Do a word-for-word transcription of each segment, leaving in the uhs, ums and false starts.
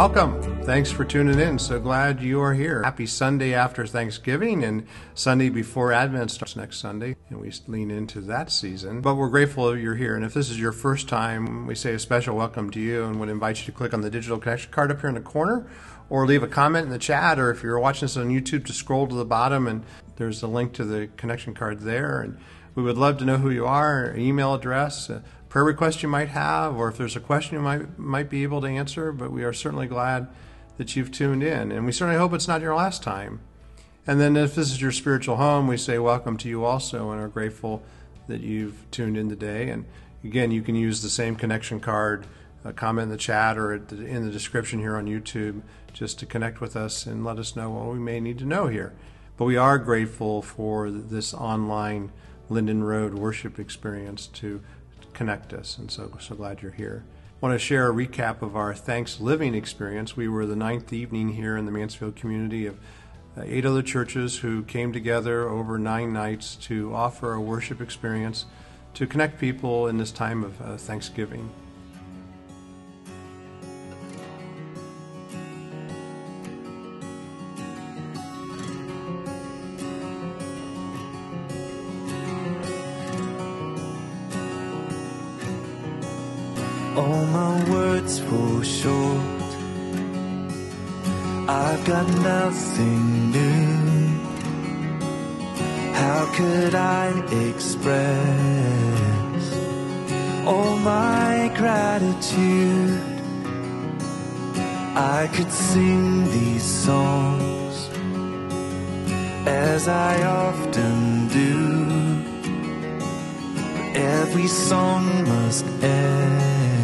Welcome. Thanks for tuning in. So glad you are here. Happy Sunday after Thanksgiving and Sunday before Advent starts next Sunday. And we lean into that season. But we're grateful you're here. And if this is your first time, we say a special welcome to you and would invite you to click on the digital connection card up here in the corner or leave a comment in the chat. Or if you're watching this on YouTube, to scroll to the bottom and there's a link to the connection card there. And we would love to know who you are, an email address, a prayer request you might have, or if there's a question you might might be able to answer. But we are certainly glad that you've tuned in, and we certainly hope it's not your last time. And then if this is your spiritual home, we say welcome to you also and are grateful that you've tuned in today. And again, you can use the same connection card, a comment in the chat or at the, in the description here on YouTube, just to connect with us and let us know what we may need to know here. But we are grateful for this online Linden Road worship experience to connect us, and so so glad you're here. I want to share a recap of our Thanksgiving experience. We were the ninth evening here in the Mansfield community of eight other churches who came together over nine nights to offer a worship experience to connect people in this time of uh, Thanksgiving. All my words fall short, I've got nothing new. How could I express all my gratitude? I could sing these songs as I often do. Every song must end,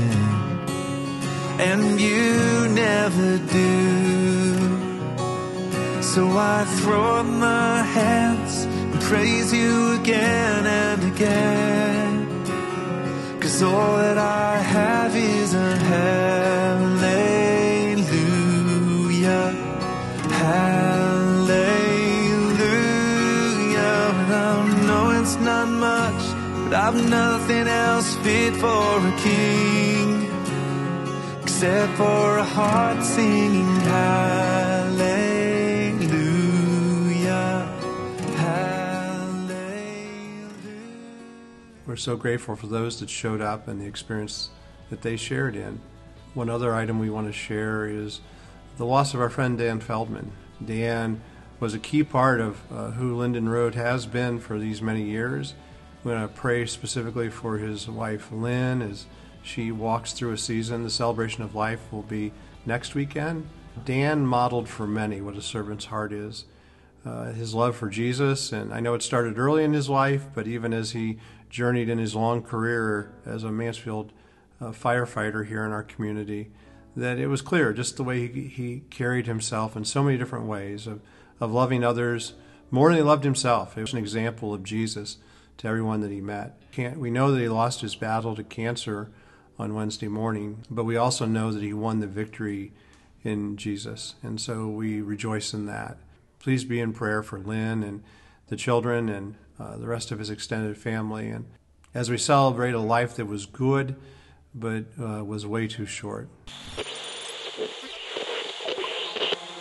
and you never do. So I throw up my hands and praise you again and again, 'cause all that I have is a hallelujah, hallelujah. And I know it's not much, but I've nothing else fit for a king except for a heart singing hallelujah, hallelujah. We're so grateful for those that showed up and the experience that they shared in. One other item we want to share is the loss of our friend Dan Feldman. Dan was a key part of uh, who Linden Road has been for these many years. We're going to pray specifically for his wife, Lynn, as she walks through a season. The celebration of life will be next weekend. Dan modeled for many what a servant's heart is, uh, his love for Jesus. And I know it started early in his life, but even as he journeyed in his long career as a Mansfield uh, firefighter here in our community, that it was clear just the way he, he carried himself in so many different ways of, of loving others more than he loved himself. It was an example of Jesus to everyone that he met. Can't, we know that he lost his battle to cancer on Wednesday morning, but we also know that he won the victory in Jesus, and so we rejoice in that. Please be in prayer for Lynn and the children and uh, the rest of his extended family, and as we celebrate a life that was good but uh, was way too short.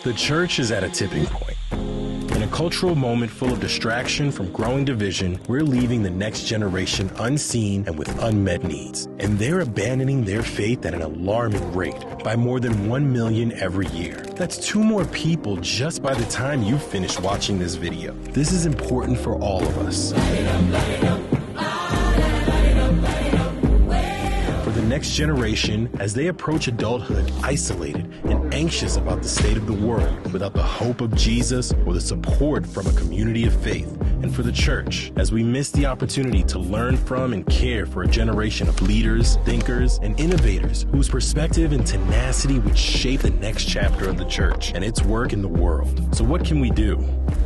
The church is at a tipping point. In a cultural moment full of distraction from growing division, we're leaving the next generation unseen and with unmet needs. And they're abandoning their faith at an alarming rate by more than one million every year. That's two more people just by the time you finish watching this video. This is important for all of us. Light it up, light it up. Next generation, as they approach adulthood isolated and anxious about the state of the world, without the hope of Jesus or the support from a community of faith, and for the church, as we miss the opportunity to learn from and care for a generation of leaders, thinkers, and innovators whose perspective and tenacity would shape the next chapter of the church and its work in the world. So what can we do?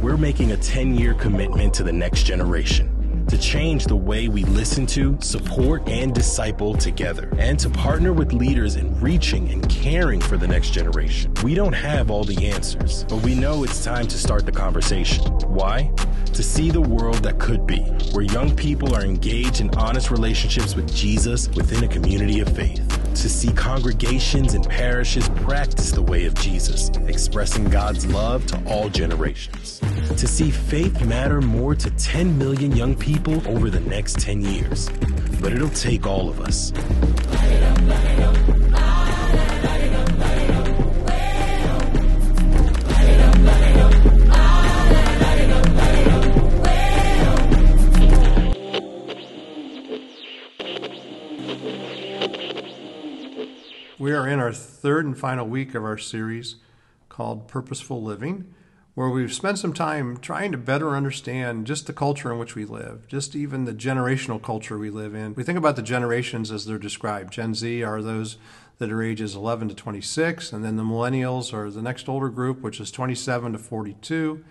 We're making a ten-year commitment to the next generation, to change the way we listen to, support, and disciple together, and to partner with leaders in reaching and caring for the next generation. We don't have all the answers, but we know it's time to start the conversation. Why? To see the world that could be, where young people are engaged in honest relationships with Jesus within a community of faith. to see congregations and parishes practice the way of Jesus, expressing God's love to all generations. To see faith matter more to ten million young people over the next ten years. But it'll take all of us. Light it up, light it up. We are in our third and final week of our series called Purposeful Living, where we've spent some time trying to better understand just the culture in which we live, just even the generational culture we live in. We think about the generations as they're described. Gen Z are those that are ages eleven to twenty-six, and then the Millennials are the next older group, which is twenty-seven to forty-two.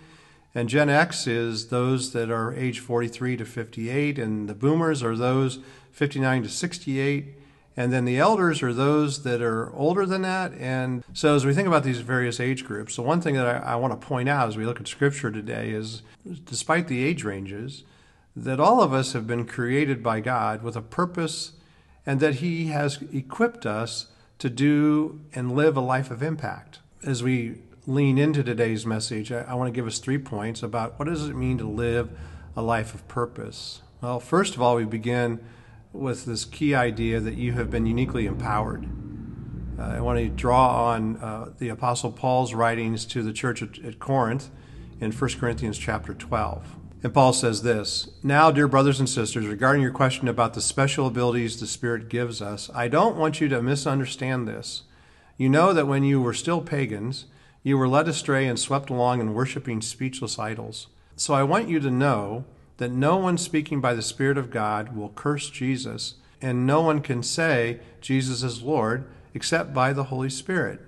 And Gen X is those that are age forty-three to fifty-eight, and the Boomers are those fifty-nine to sixty-eight. And then the Elders are those that are older than that. And so as we think about these various age groups, the one thing that I, I want to point out as we look at Scripture today is, despite the age ranges, that all of us have been created by God with a purpose, and that He has equipped us to do and live a life of impact. As we lean into today's message, I, I want to give us three points about what does it mean to live a life of purpose. Well, first of all, we begin with this key idea that you have been uniquely empowered. Uh, I want to draw on uh, the Apostle Paul's writings to the church at, at Corinth in First Corinthians chapter twelve. And Paul says this, "Now, dear brothers and sisters, regarding your question about the special abilities the Spirit gives us, I don't want you to misunderstand this. You know that when you were still pagans, you were led astray and swept along in worshiping speechless idols. So I want you to know that no one speaking by the Spirit of God will curse Jesus, and no one can say Jesus is Lord except by the Holy Spirit.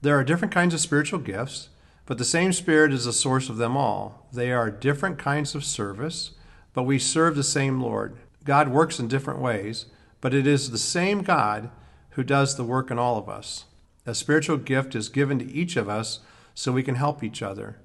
There are different kinds of spiritual gifts, but the same Spirit is the source of them all. They are different kinds of service, but we serve the same Lord. God works in different ways, but it is the same God who does the work in all of us. A spiritual gift is given to each of us so we can help each other.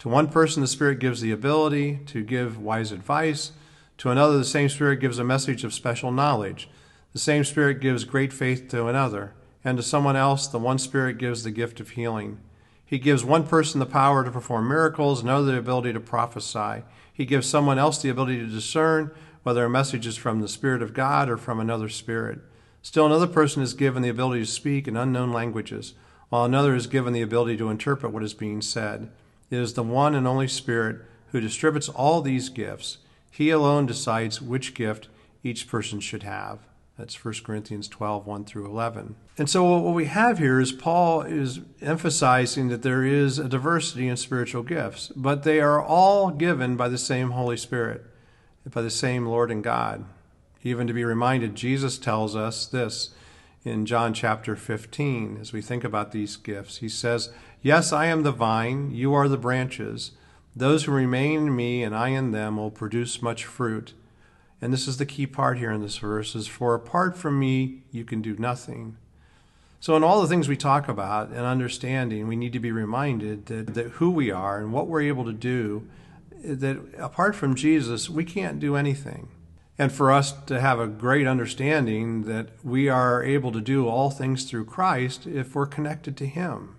To one person, the Spirit gives the ability to give wise advice. To another, the same Spirit gives a message of special knowledge. The same Spirit gives great faith to another. And to someone else, the one Spirit gives the gift of healing. He gives one person the power to perform miracles, another the ability to prophesy. He gives someone else the ability to discern whether a message is from the Spirit of God or from another spirit. Still another person is given the ability to speak in unknown languages, while another is given the ability to interpret what is being said. It is the one and only Spirit who distributes all these gifts. He alone decides which gift each person should have." That's First Corinthians twelve, one through eleven. And so what we have here is Paul is emphasizing that there is a diversity in spiritual gifts, but they are all given by the same Holy Spirit, by the same Lord and God. Even to be reminded, Jesus tells us this in John chapter fifteen, as we think about these gifts. He says, "Yes, I am the vine, you are the branches. Those who remain in me and I in them will produce much fruit." And this is the key part here in this verse, is for apart from me, you can do nothing. So in all the things we talk about and understanding, we need to be reminded that, that who we are and what we're able to do, that apart from Jesus, we can't do anything. And for us to have a great understanding that we are able to do all things through Christ if we're connected to Him.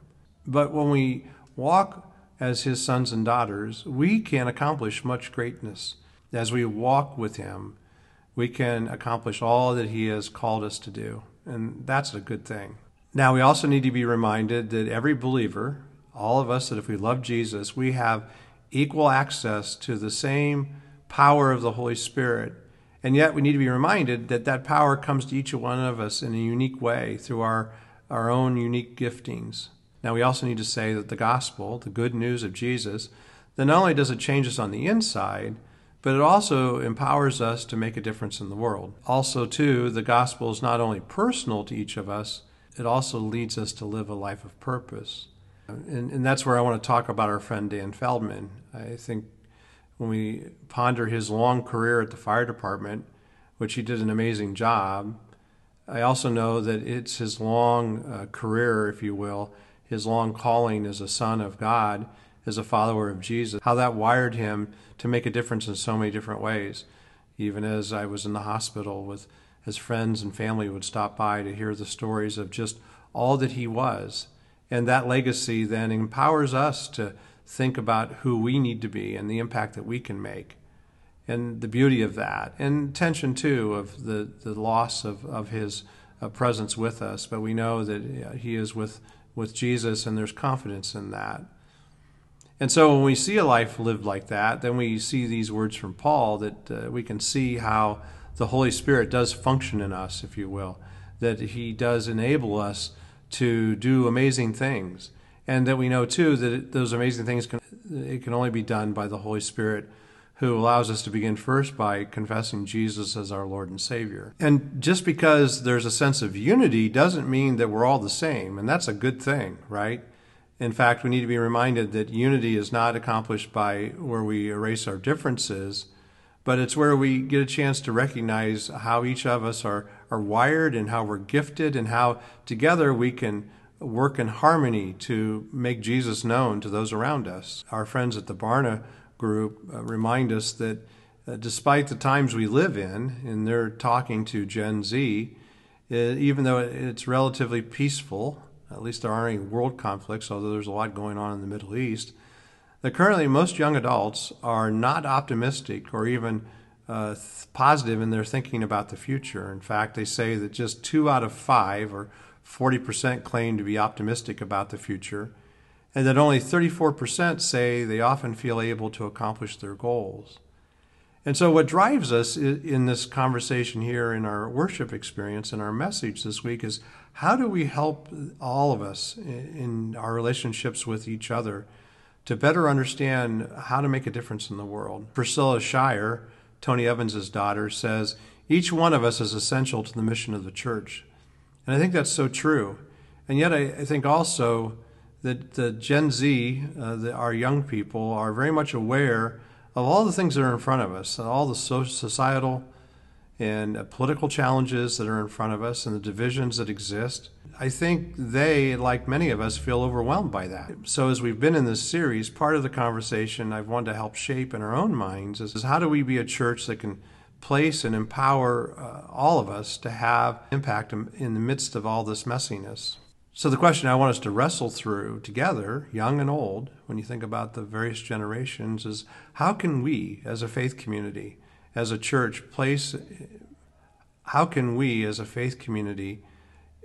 But when we walk as His sons and daughters, we can accomplish much greatness. As we walk with Him, we can accomplish all that He has called us to do. And that's a good thing. Now, we also need to be reminded that every believer, all of us, that if we love Jesus, we have equal access to the same power of the Holy Spirit. And yet we need to be reminded that that power comes to each one of us in a unique way through our, our own unique giftings. Now, we also need to say that the gospel, the good news of Jesus, that not only does it change us on the inside, but it also empowers us to make a difference in the world. Also, too, the gospel is not only personal to each of us, it also leads us to live a life of purpose. And, and that's where I want to talk about our friend Dan Feldman. I think when we ponder his long career at the fire department, which he did an amazing job, I also know that it's his long uh, career, if you will, his long calling as a son of God, as a follower of Jesus, how that wired him to make a difference in so many different ways. Even as I was in the hospital with his friends and family would stop by to hear the stories of just all that he was. And that legacy then empowers us to think about who we need to be and the impact that we can make, and the beauty of that, and tension too of the, the loss of, of his uh, presence with us. But we know that uh, he is with, with Jesus, and there's confidence in that. And so when we see a life lived like that, then we see these words from Paul that uh, we can see how the Holy Spirit does function in us, if you will, that he does enable us to do amazing things. And that we know too that those amazing things can, it can only be done by the Holy Spirit, who allows us to begin first by confessing Jesus as our Lord and Savior. And just because there's a sense of unity doesn't mean that we're all the same, and that's a good thing, right? In fact, we need to be reminded that unity is not accomplished by where we erase our differences, but it's where we get a chance to recognize how each of us are, are wired and how we're gifted, and how together we can work in harmony to make Jesus known to those around us. Our friends at the Barna Group remind us that despite the times we live in, and they're talking to Gen Z, even though it's relatively peaceful, at least there aren't any world conflicts, although there's a lot going on in the Middle East, that currently most young adults are not optimistic or even uh, th- positive in their thinking about the future. In fact, they say that just two out of five, or forty percent, claim to be optimistic about the future, and that only thirty-four percent say they often feel able to accomplish their goals. And so what drives us in this conversation here, in our worship experience and our message this week, is how do we help all of us in our relationships with each other to better understand how to make a difference in the world? Priscilla Shire, Tony Evans' daughter, says, "Each one of us is essential to the mission of the church." And I think that's so true. And yet I, I think also that the Gen Z, uh, the, our young people, are very much aware of all the things that are in front of us, and all the societal and political challenges that are in front of us, and the divisions that exist. I think they, like many of us, feel overwhelmed by that. So as we've been in this series, part of the conversation I've wanted to help shape in our own minds is, is how do we be a church that can place and empower uh, all of us to have impact in the midst of all this messiness? So the question I want us to wrestle through together, young and old, when you think about the various generations, is how can we as a faith community, as a church, place, how can we as a faith community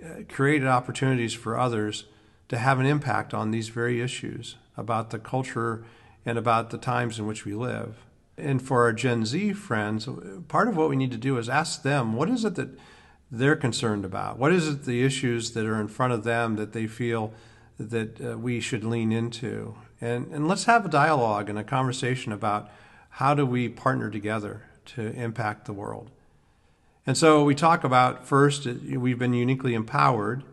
uh, create opportunities for others to have an impact on these very issues about the culture and about the times in which we live? And for our Gen Z friends, part of what we need to do is ask them, what is it that they're concerned about? What is it, the issues that are in front of them that they feel that uh, we should lean into? And, and let's have a dialogue and a conversation about how do we partner together to impact the world. And so we talk about, first, we've been uniquely empowered,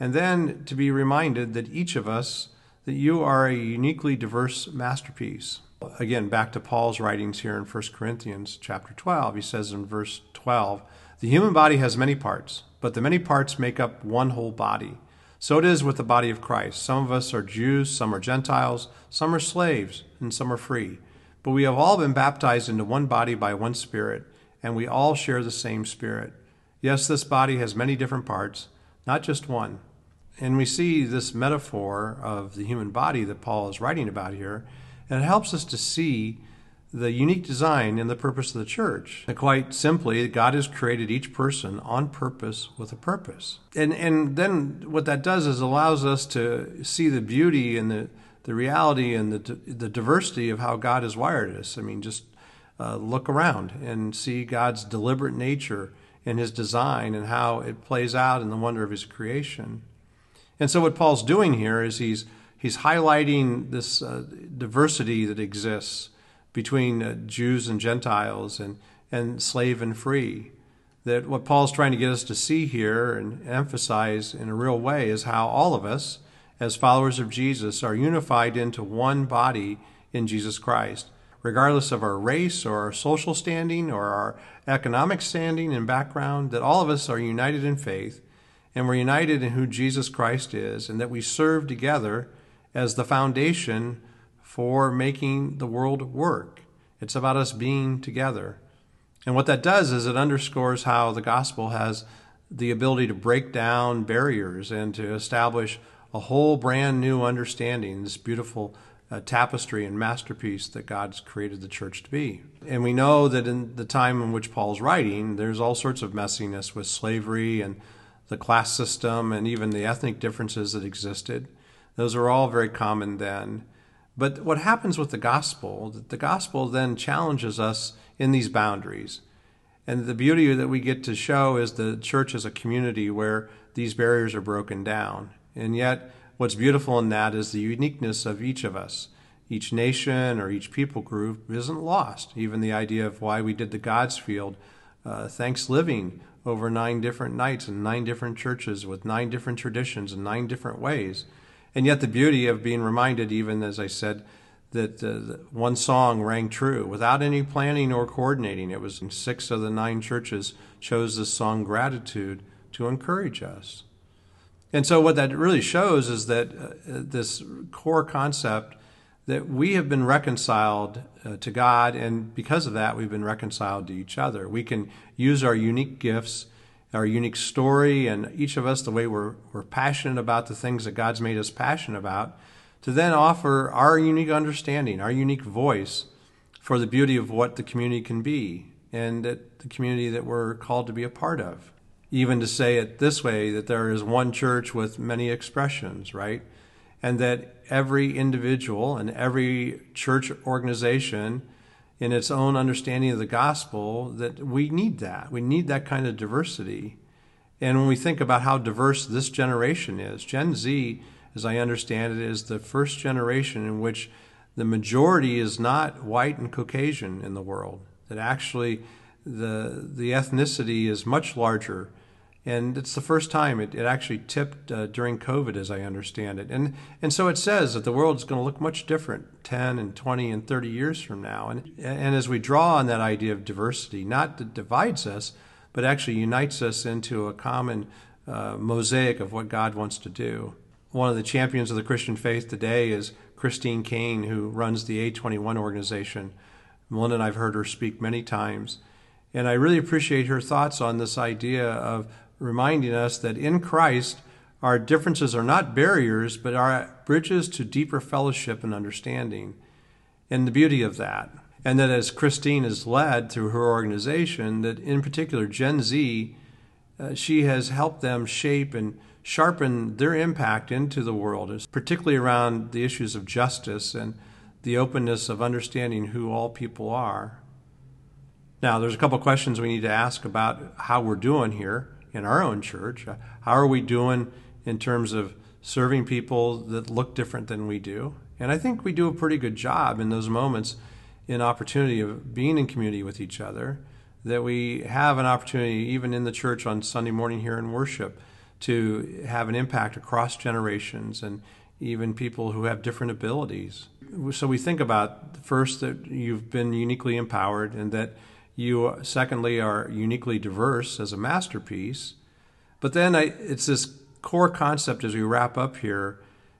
and then to be reminded that each of us, that you are a uniquely diverse masterpiece. Again, back to Paul's writings here in First Corinthians chapter twelve, he says in verse twelve, "The human body has many parts, but the many parts make up one whole body. So it is with the body of Christ. Some of us are Jews, some are Gentiles, some are slaves, and some are free. But we have all been baptized into one body by one Spirit, and we all share the same Spirit. Yes, this body has many different parts, not just one." And we see this metaphor of the human body that Paul is writing about here, and it helps us to see the unique design and the purpose of the church. And quite simply, God has created each person on purpose with a purpose. And and then what that does is allows us to see the beauty and the, the reality and the the diversity of how God has wired us. I mean, just uh, look around and see God's deliberate nature and his design and how it plays out in the wonder of his creation. And so what Paul's doing here is he's, he's highlighting this uh, diversity that exists between uh, Jews and Gentiles, and, and slave and free. That what Paul's trying to get us to see here and emphasize in a real way is how all of us, as followers of Jesus, are unified into one body in Jesus Christ, regardless of our race or our social standing or our economic standing and background, that all of us are united in faith, and we're united in who Jesus Christ is, and that we serve together as the foundation for making the world work. It's about us being together. And what that does is it underscores how the gospel has the ability to break down barriers and to establish a whole brand new understanding, this beautiful uh, tapestry and masterpiece that God's created the church to be. And we know that in the time in which Paul's writing, there's all sorts of messiness with slavery and the class system and even the ethnic differences that existed. Those are all very common then. But what happens with the gospel, that the gospel then challenges us in these boundaries. And the beauty that we get to show is the church is a community where these barriers are broken down. And yet what's beautiful in that is the uniqueness of each of us. Each nation or each people group isn't lost. Even the idea of why we did the Godsfield uh, Thanksgiving over nine different nights and nine different churches with nine different traditions and nine different ways. And yet the beauty of being reminded, even as I said, that uh, one song rang true without any planning or coordinating. It was in six of the nine churches chose this song, Gratitude, to encourage us. And so what that really shows is that uh, this core concept that we have been reconciled uh, to God, and because of that, we've been reconciled to each other. We can use our unique gifts, our unique story, and each of us, the way we're, we're passionate about the things that God's made us passionate about, to then offer our unique understanding, our unique voice for the beauty of what the community can be and that the community that we're called to be a part of. Even to say it this way, that there is one church with many expressions, right? And that every individual and every church organization in its own understanding of the gospel, that we need that. We need that kind of diversity. And when we think about how diverse this generation is, Gen Z, as I understand it, is the first generation in which the majority is not white and Caucasian in the world, that actually the the ethnicity is much larger. And it's the first time it, it actually tipped uh, during COVID, as I understand it. And and so it says that the world is going to look much different ten and twenty and thirty years from now. And, and as we draw on that idea of diversity, not that divides us, but actually unites us into a common uh, mosaic of what God wants to do. One of the champions of the Christian faith today is Christine Kane, who runs the A twenty-one organization. Lynn and I've heard her speak many times. And I really appreciate her thoughts on this idea of reminding us that in Christ, our differences are not barriers, but are bridges to deeper fellowship and understanding, and the beauty of that. And that as Christine is led through her organization, that in particular Gen Z, uh, she has helped them shape and sharpen their impact into the world, particularly around the issues of justice and the openness of understanding who all people are. Now, there's a couple questions we need to ask about how we're doing here in our own church. How are we doing in terms of serving people that look different than we do? And I think we do a pretty good job in those moments in opportunity of being in community with each other, that we have an opportunity, even in the church on Sunday morning here in worship, to have an impact across generations and even people who have different abilities. So we think about, first, that you've been uniquely empowered and that you, secondly, are uniquely diverse as a masterpiece. But then I, it's this core concept as we wrap up here,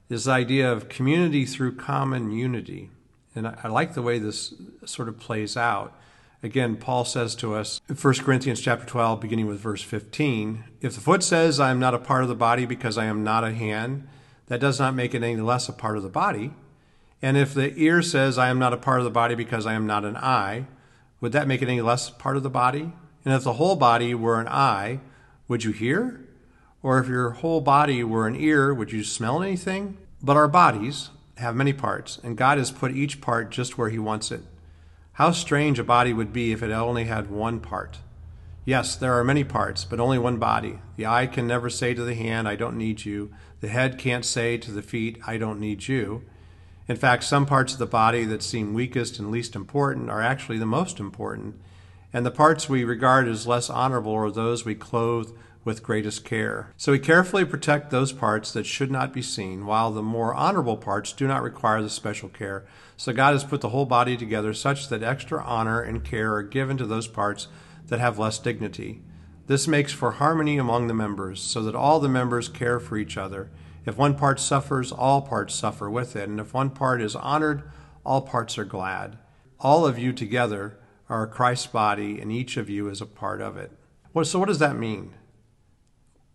this idea of community through common unity. And I, I like the way this sort of plays out. Again, Paul says to us, in First Corinthians chapter twelve, beginning with verse fifteen, if the foot says, I am not a part of the body because I am not a hand, that does not make it any less a part of the body. And if the ear says, I am not a part of the body because I am not an eye, would that make it any less part of the body? And if the whole body were an eye, would you hear? Or if your whole body were an ear, would you smell anything? But our bodies have many parts, and God has put each part just where he wants it. How strange a body would be if it only had one part. Yes, there are many parts, but only one body. The eye can never say to the hand, I don't need you. The head can't say to the feet, I don't need you. In fact, some parts of the body that seem weakest and least important are actually the most important, and the parts we regard as less honorable are those we clothe with greatest care. So we carefully protect those parts that should not be seen, while the more honorable parts do not require the special care. So God has put the whole body together such that extra honor and care are given to those parts that have less dignity. This makes for harmony among the members, so that all the members care for each other. If one part suffers, all parts suffer with it. And if one part is honored, all parts are glad. All of you together are Christ's body, and each of you is a part of it. Well, so what does that mean?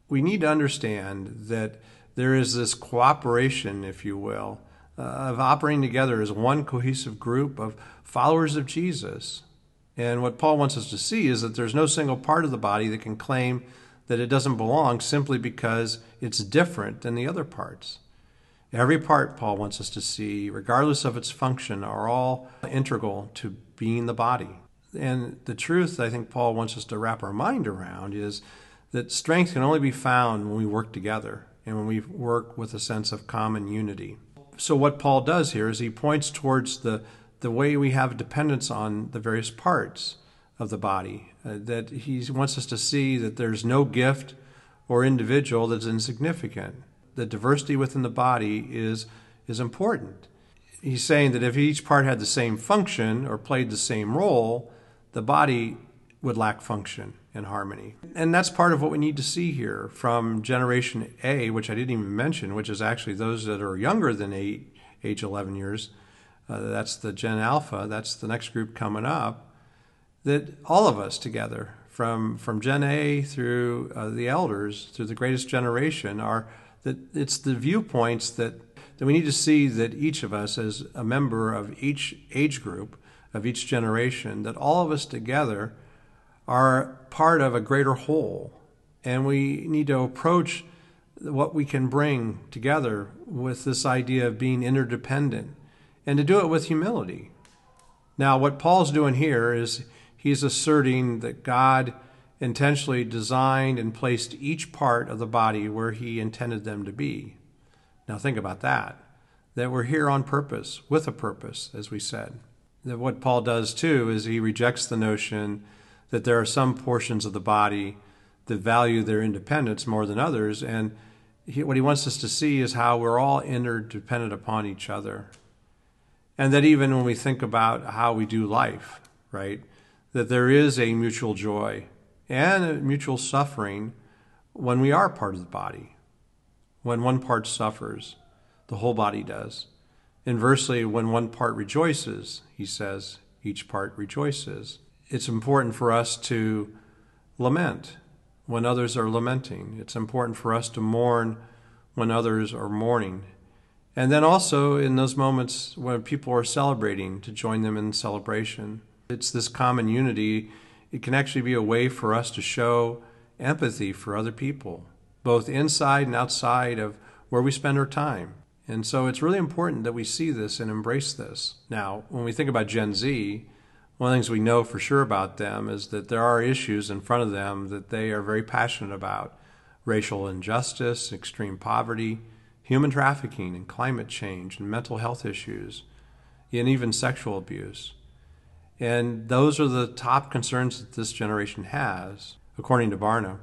We need to understand that there is this cooperation, if you will, uh, of operating together as one cohesive group of followers of Jesus. And what Paul wants us to see is that there's no single part of the body that can claim that it doesn't belong simply because it's different than the other parts. Every part, Paul wants us to see, regardless of its function, are all integral to being the body. And the truth I think Paul wants us to wrap our mind around is that strength can only be found when we work together and when we work with a sense of common unity. So what Paul does here is he points towards the the way we have dependence on the various parts of the body, uh, that he wants us to see that there's no gift or individual that's insignificant. The diversity within the body is, is important. He's saying that if each part had the same function or played the same role, the body would lack function and harmony. And that's part of what we need to see here from Generation A, which I didn't even mention, which is actually those that are younger than eight, age eleven years. Uh, that's the Gen Alpha, that's the next group coming up, that all of us together, from, from Gen A through uh, the Elders, through the greatest generation, are that it's the viewpoints that, that we need to see that each of us as a member of each age group, of each generation, that all of us together are part of a greater whole. And we need to approach what we can bring together with this idea of being interdependent, and to do it with humility. Now, what Paul's doing here is he's asserting that God intentionally designed and placed each part of the body where he intended them to be. Now, think about that, that we're here on purpose, with a purpose, as we said. That what Paul does, too, is he rejects the notion that there are some portions of the body that value their independence more than others, and he, what he wants us to see is how we're all interdependent upon each other. And that even when we think about how we do life, right, that there is a mutual joy and a mutual suffering when we are part of the body. When one part suffers, the whole body does. Inversely, when one part rejoices, he says, each part rejoices. It's important for us to lament when others are lamenting. It's important for us to mourn when others are mourning. And then also in those moments when people are celebrating, to join them in celebration. It's this common unity. It can actually be a way for us to show empathy for other people, both inside and outside of where we spend our time. And so it's really important that we see this and embrace this. Now, when we think about Gen Z, one of the things we know for sure about them is that there are issues in front of them that they are very passionate about: racial injustice, extreme poverty, human trafficking and climate change and mental health issues, and even sexual abuse. And those are the top concerns that this generation has, according to Barna.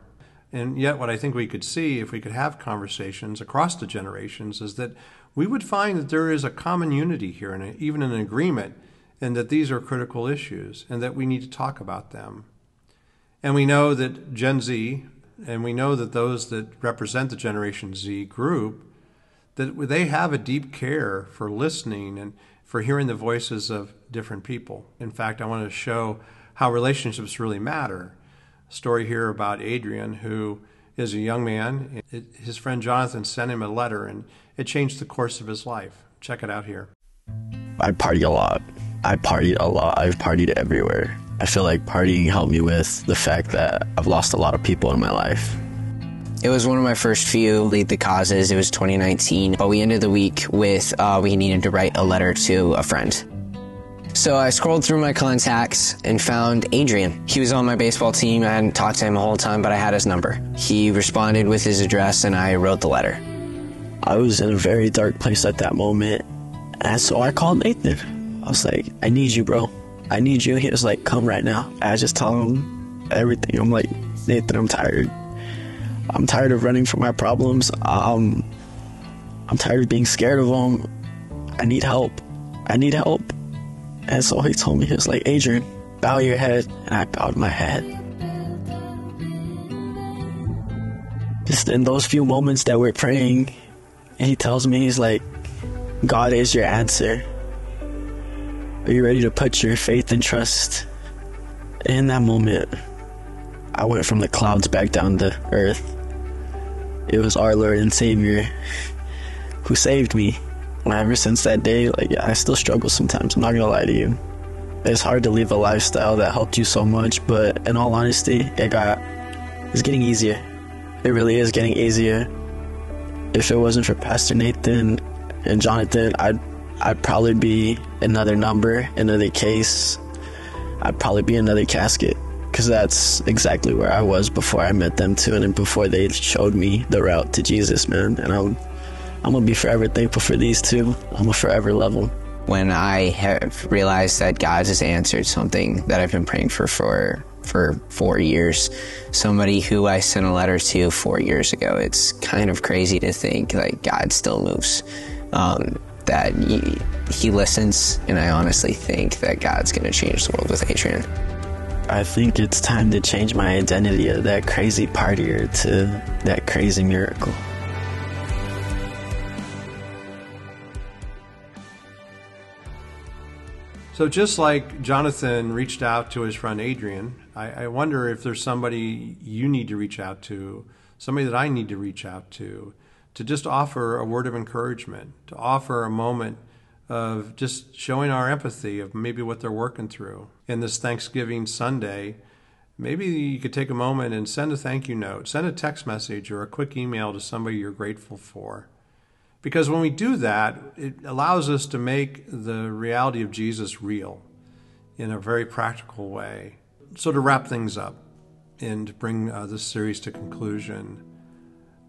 And yet what I think we could see if we could have conversations across the generations is that we would find that there is a common unity here and even an agreement, and that these are critical issues and that we need to talk about them. And we know that Gen Z, and we know that those that represent the Generation Z group, that they have a deep care for listening and for hearing the voices of different people. In fact, I want to show how relationships really matter. A story here about Adrian, who is a young man. His friend Jonathan sent him a letter, and it changed the course of his life. Check it out here. I party a lot. I partied a lot. I've partied everywhere. I feel like partying helped me with the fact that I've lost a lot of people in my life. It was one of my first few Lead the Causes. It was twenty nineteen, but we ended the week with uh, we needed to write a letter to a friend. So I scrolled through my contacts and found Adrian. He was on my baseball team. I hadn't talked to him the whole time, but I had his number. He responded with his address, and I wrote the letter. I was in a very dark place at that moment, and so I called Nathan. I was like, I need you, bro. I need you. He was like, come right now. I just told him everything. I'm like, Nathan, I'm tired. I'm tired of running from my problems. Um, I'm tired of being scared of them. I need help. I need help. And so he told me, he was like, Adrian, bow your head. And I bowed my head. Just in those few moments that we're praying, and he tells me, he's like, God is your answer. Are you ready to put your faith and trust In that moment, I went from the clouds back down to earth. It was our Lord and Savior who saved me. And ever since that day, like, I still struggle sometimes, I'm not gonna lie to you. It's hard to leave a lifestyle that helped you so much, but in all honesty, it got, it's getting easier. It really is getting easier. If it wasn't for Pastor Nathan and Jonathan, I'd, I'd probably be another number, another case. I'd probably be another casket, because that's exactly where I was before I met them too, and before they showed me the route to Jesus, man. And I'm, I'm gonna be forever thankful for these two. I'm gonna forever love them. When I have realized that God has answered something that I've been praying for for, for four years, somebody who I sent a letter to four years ago, it's kind of crazy to think like God still moves, um, that he, he listens, and I honestly think that God's going to change the world with Adrian. I think it's time to change my identity of that crazy partier to that crazy miracle. So just like Jonathan reached out to his friend Adrian, I, I wonder if there's somebody you need to reach out to, somebody that I need to reach out to, to just offer a word of encouragement, to offer a moment of just showing our empathy of maybe what they're working through. In this Thanksgiving Sunday, maybe you could take a moment and send a thank you note, send a text message or a quick email to somebody you're grateful for. Because when we do that, it allows us to make the reality of Jesus real in a very practical way. So to wrap things up and to bring uh, this series to conclusion,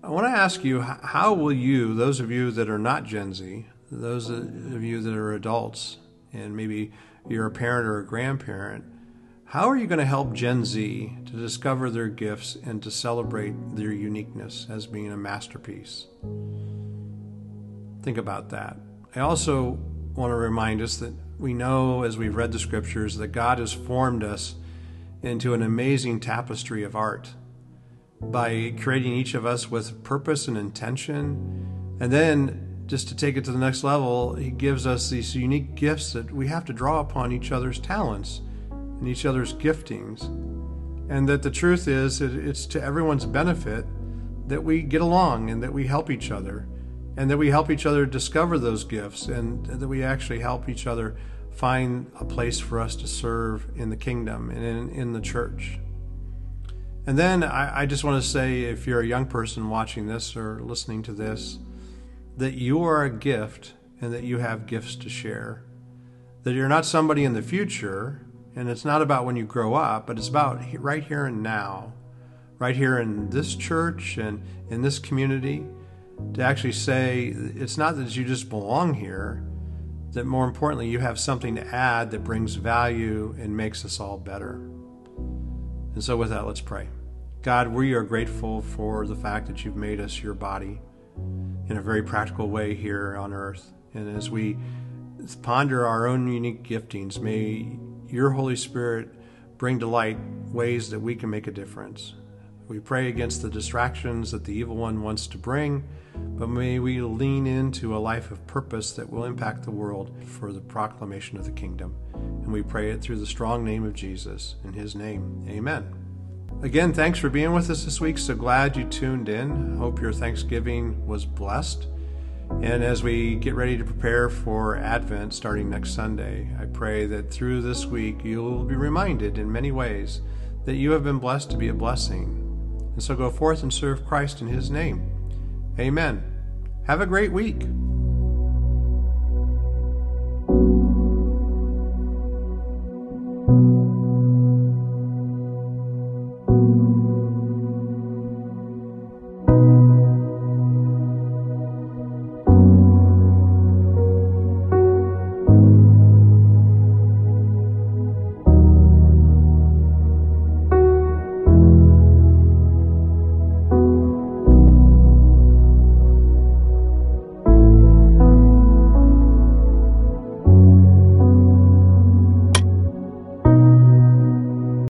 I want to ask you, how will you, those of you that are not Gen Z, those of you that are adults, and maybe you're a parent or a grandparent, how are you going to help Gen Z to discover their gifts and to celebrate their uniqueness as being a masterpiece? Think about that. I also want to remind us that we know, as we've read the scriptures, that God has formed us into an amazing tapestry of art by creating each of us with purpose and intention. And then, just to take it to the next level, he gives us these unique gifts that we have to draw upon each other's talents and each other's giftings. And that the truth is that it's to everyone's benefit that we get along and that we help each other. And that we help each other discover those gifts, and that we actually help each other find a place for us to serve in the kingdom and in, in the church. And then I, I just want to say, if you're a young person watching this or listening to this, that you are a gift and that you have gifts to share. That you're not somebody in the future, and it's not about when you grow up, but it's about right here and now, right here in this church and in this community. To actually say, it's not that you just belong here, that more importantly, you have something to add that brings value and makes us all better. And so with that, let's pray. God, we are grateful for the fact that you've made us your body in a very practical way here on earth. And as we ponder our own unique giftings, may your Holy Spirit bring to light ways that we can make a difference. We pray against the distractions that the evil one wants to bring, but may we lean into a life of purpose that will impact the world for the proclamation of the kingdom. And we pray it through the strong name of Jesus. In his name, amen. Again, thanks for being with us this week. So glad you tuned in. Hope your Thanksgiving was blessed. And as we get ready to prepare for Advent starting next Sunday, I pray that through this week you'll be reminded in many ways that you have been blessed to be a blessing. And so go forth and serve Christ in his name. Amen. Have a great week.